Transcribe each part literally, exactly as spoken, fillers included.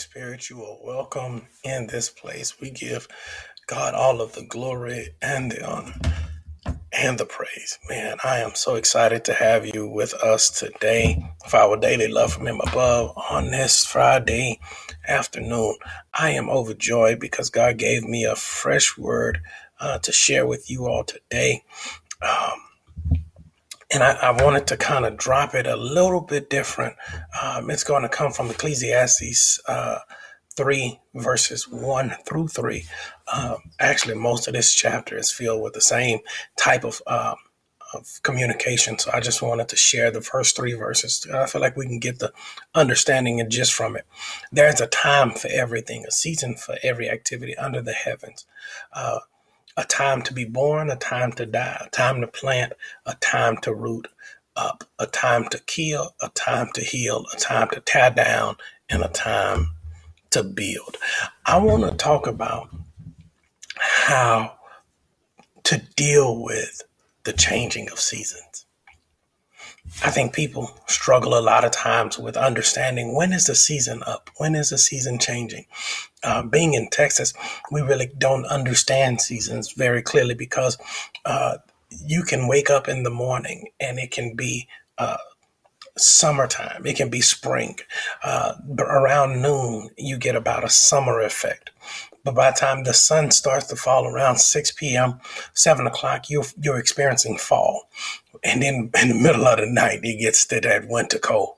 Spirit, you are welcome in this place. We give God all of the glory and the honor and the praise. Man, I am so excited to have you with us today for our daily love from him above on this Friday afternoon. I am overjoyed because God gave me a fresh word uh, to share with you all today. Um, And I, I wanted to kind of drop it a little bit different. Um, it's going to come from Ecclesiastes uh, three, verses one through three. Uh, actually, most of this chapter is filled with the same type of, um, of communication. So I just wanted to share the first three verses. I feel like we can get the understanding and gist from it. There's a time for everything, a season for every activity under the heavens. Uh, A time to be born, a time to die, a time to plant, a time to root up, a time to kill, a time to heal, a time to tear down, and a time to build. I want to talk about how to deal with the changing of seasons. I think people struggle a lot of times with understanding when is the season up? When is the season changing? Uh, being in Texas, we really don't understand seasons very clearly because uh, you can wake up in the morning and it can be uh, summertime. It can be spring. Uh, around noon, you get about a summer effect. But by the time the sun starts to fall around six p.m., seven o'clock, you're, you're experiencing fall. And then in the middle of the night, it gets to that winter cold.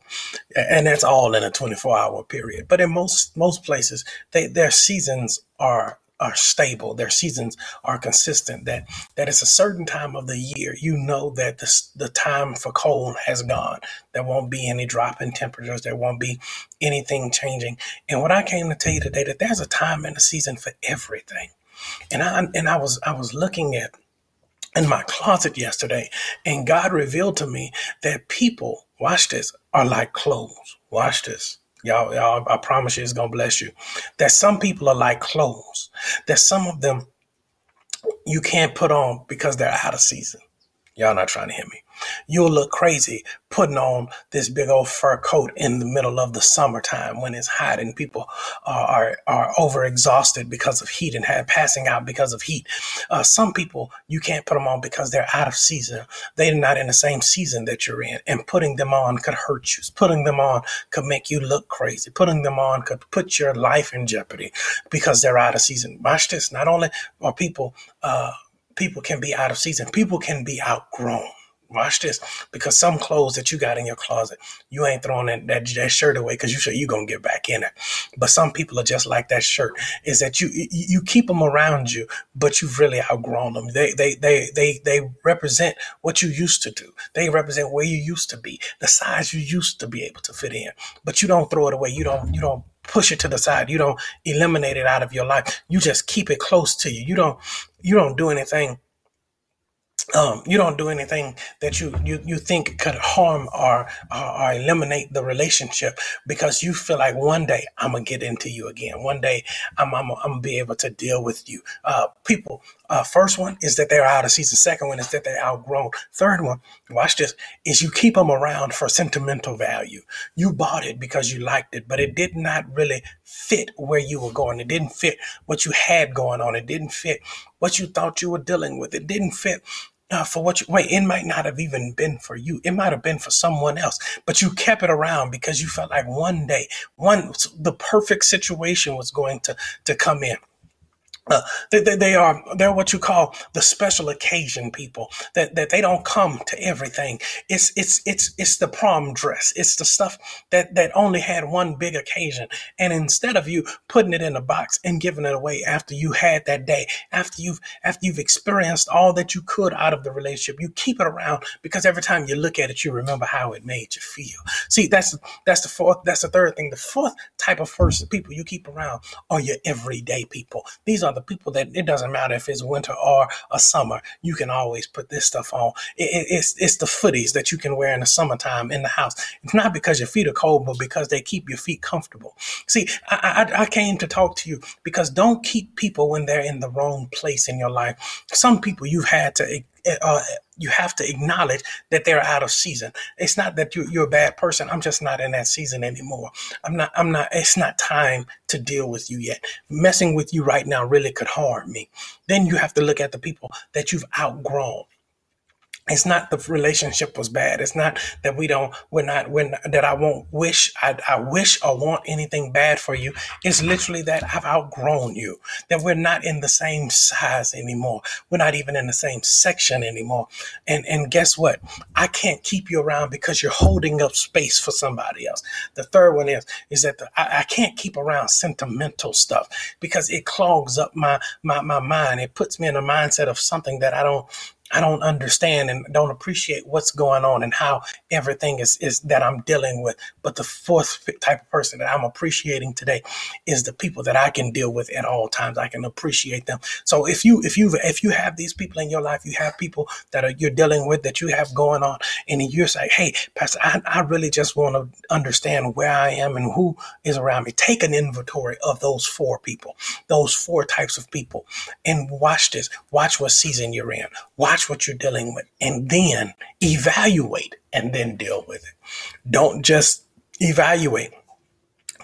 And that's all in a twenty-four hour period. But in most most places, they, their seasons are are stable. Their seasons are consistent. That that it's a certain time of the year. You know that the, the time for cold has gone. There won't be any drop in temperatures. There won't be anything changing. And what I came to tell you today, that there's a time and a season for everything. And I and I was I was looking at in my closet yesterday, and God revealed to me that people, watch this, are like clothes. Watch this. Y'all, y'all, I promise you, it's going to bless you. That some people are like clothes. That some of them you can't put on because they're out of season. Y'all not trying to hear me. You'll look crazy putting on this big old fur coat in the middle of the summertime when it's hot and people are are, are overexhausted because of heat and have, passing out because of heat. Uh, some people, you can't put them on because they're out of season. They're not in the same season that you're in, and putting them on could hurt you. Putting them on could make you look crazy. Putting them on could put your life in jeopardy because they're out of season. Watch this. Not only are people... Uh, People can be out of season. People can be outgrown. Watch this, because some clothes that you got in your closet, you ain't throwing that, that, that shirt away because you sure you're going to get back in it. But some people are just like that shirt, is that you you keep them around you, but you've really outgrown them. They, they, they, they, they represent what you used to do. They represent where you used to be, the size you used to be able to fit in. But you don't throw it away. You don't, you don't push it to the side. You don't eliminate it out of your life. You just keep it close to you. You don't, you don't do anything. Um, you don't do anything that you, you, you think could harm or, or, or eliminate the relationship because you feel like one day I'm going to get into you again. One day I'm, I'm, I'm going to be able to deal with you. Uh, people, uh, first one is that they're out of season. Second one is that they're outgrown. Third one, watch this, is you keep them around for sentimental value. You bought it because you liked it, but it did not really fit where you were going. It didn't fit what you had going on. It didn't fit what you thought you were dealing with. It didn't fit. Uh, for what you wait, it might not have even been for you. It might have been for someone else, but you kept it around because you felt like one day, one the perfect situation was going to to come in. Uh, they, they, they are they're what you call the special occasion people. That that they don't come to everything. It's it's it's it's the prom dress. It's the stuff that that only had one big occasion. And instead of you putting it in a box and giving it away after you had that day, after you've after you've experienced all that you could out of the relationship, you keep it around because every time you look at it, you remember how it made you feel. See, that's that's the fourth. That's the third thing. The fourth type of person, people you keep around, are your everyday people. These are the people that it doesn't matter if it's winter or a summer, you can always put this stuff on. It, it, it's it's the footies that you can wear in the summertime in the house. It's not because your feet are cold, but because they keep your feet comfortable. See, I, I, I came to talk to you because don't keep people when they're in the wrong place in your life. Some people you've had to uh, you have to acknowledge that they're out of season. It's not that you, you're a bad person. I'm just not in that season anymore. I'm not, I'm not, it's not time to deal with you yet. Messing with you right now really could harm me. Then you have to look at the people that you've outgrown. It's not the relationship was bad. It's not that we don't, we're not, we're not that I won't wish, I, I wish or want anything bad for you. It's literally that I've outgrown you, that we're not in the same size anymore. We're not even in the same section anymore. And, and guess what? I can't keep you around because you're holding up space for somebody else. The third one is, is that the, I, I can't keep around sentimental stuff because it clogs up my, my, my mind. It puts me in a mindset of something that I don't, I don't understand and don't appreciate what's going on and how everything is, is that I'm dealing with. But the fourth type of person that I'm appreciating today is the people that I can deal with at all times. I can appreciate them. So if you, if you, if you have these people in your life, you have people that are, you're dealing with that you have going on and you're saying, hey, Pastor, I, I really just want to understand where I am and who is around me. Take an inventory of those four people, those four types of people, and watch this. Watch what season you're in. Watch what you're dealing with, and then evaluate and then deal with it. Don't just evaluate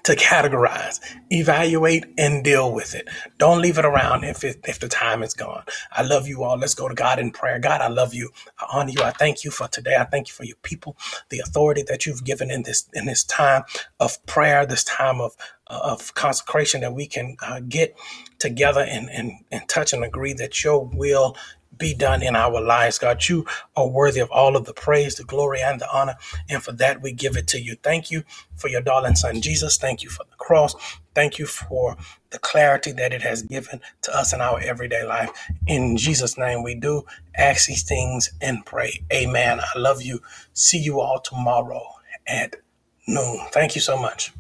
to categorize. Evaluate and deal with it. Don't leave it around if it, if the time is gone. I love you all. Let's go to God in prayer. God, I love you. I honor you. I thank you for today. I thank you for your people, the authority that you've given in this, in this time of prayer, this time of of consecration that we can uh, get together and, and, and touch and agree that your will be done in our lives. God, you are worthy of all of the praise, the glory, and the honor. And for that, we give it to you. Thank you for your darling son, Jesus. Thank you for the cross. Thank you for the clarity that it has given to us in our everyday life. In Jesus' name, we do ask these things and pray. Amen. I love you. See you all tomorrow at noon. Thank you so much.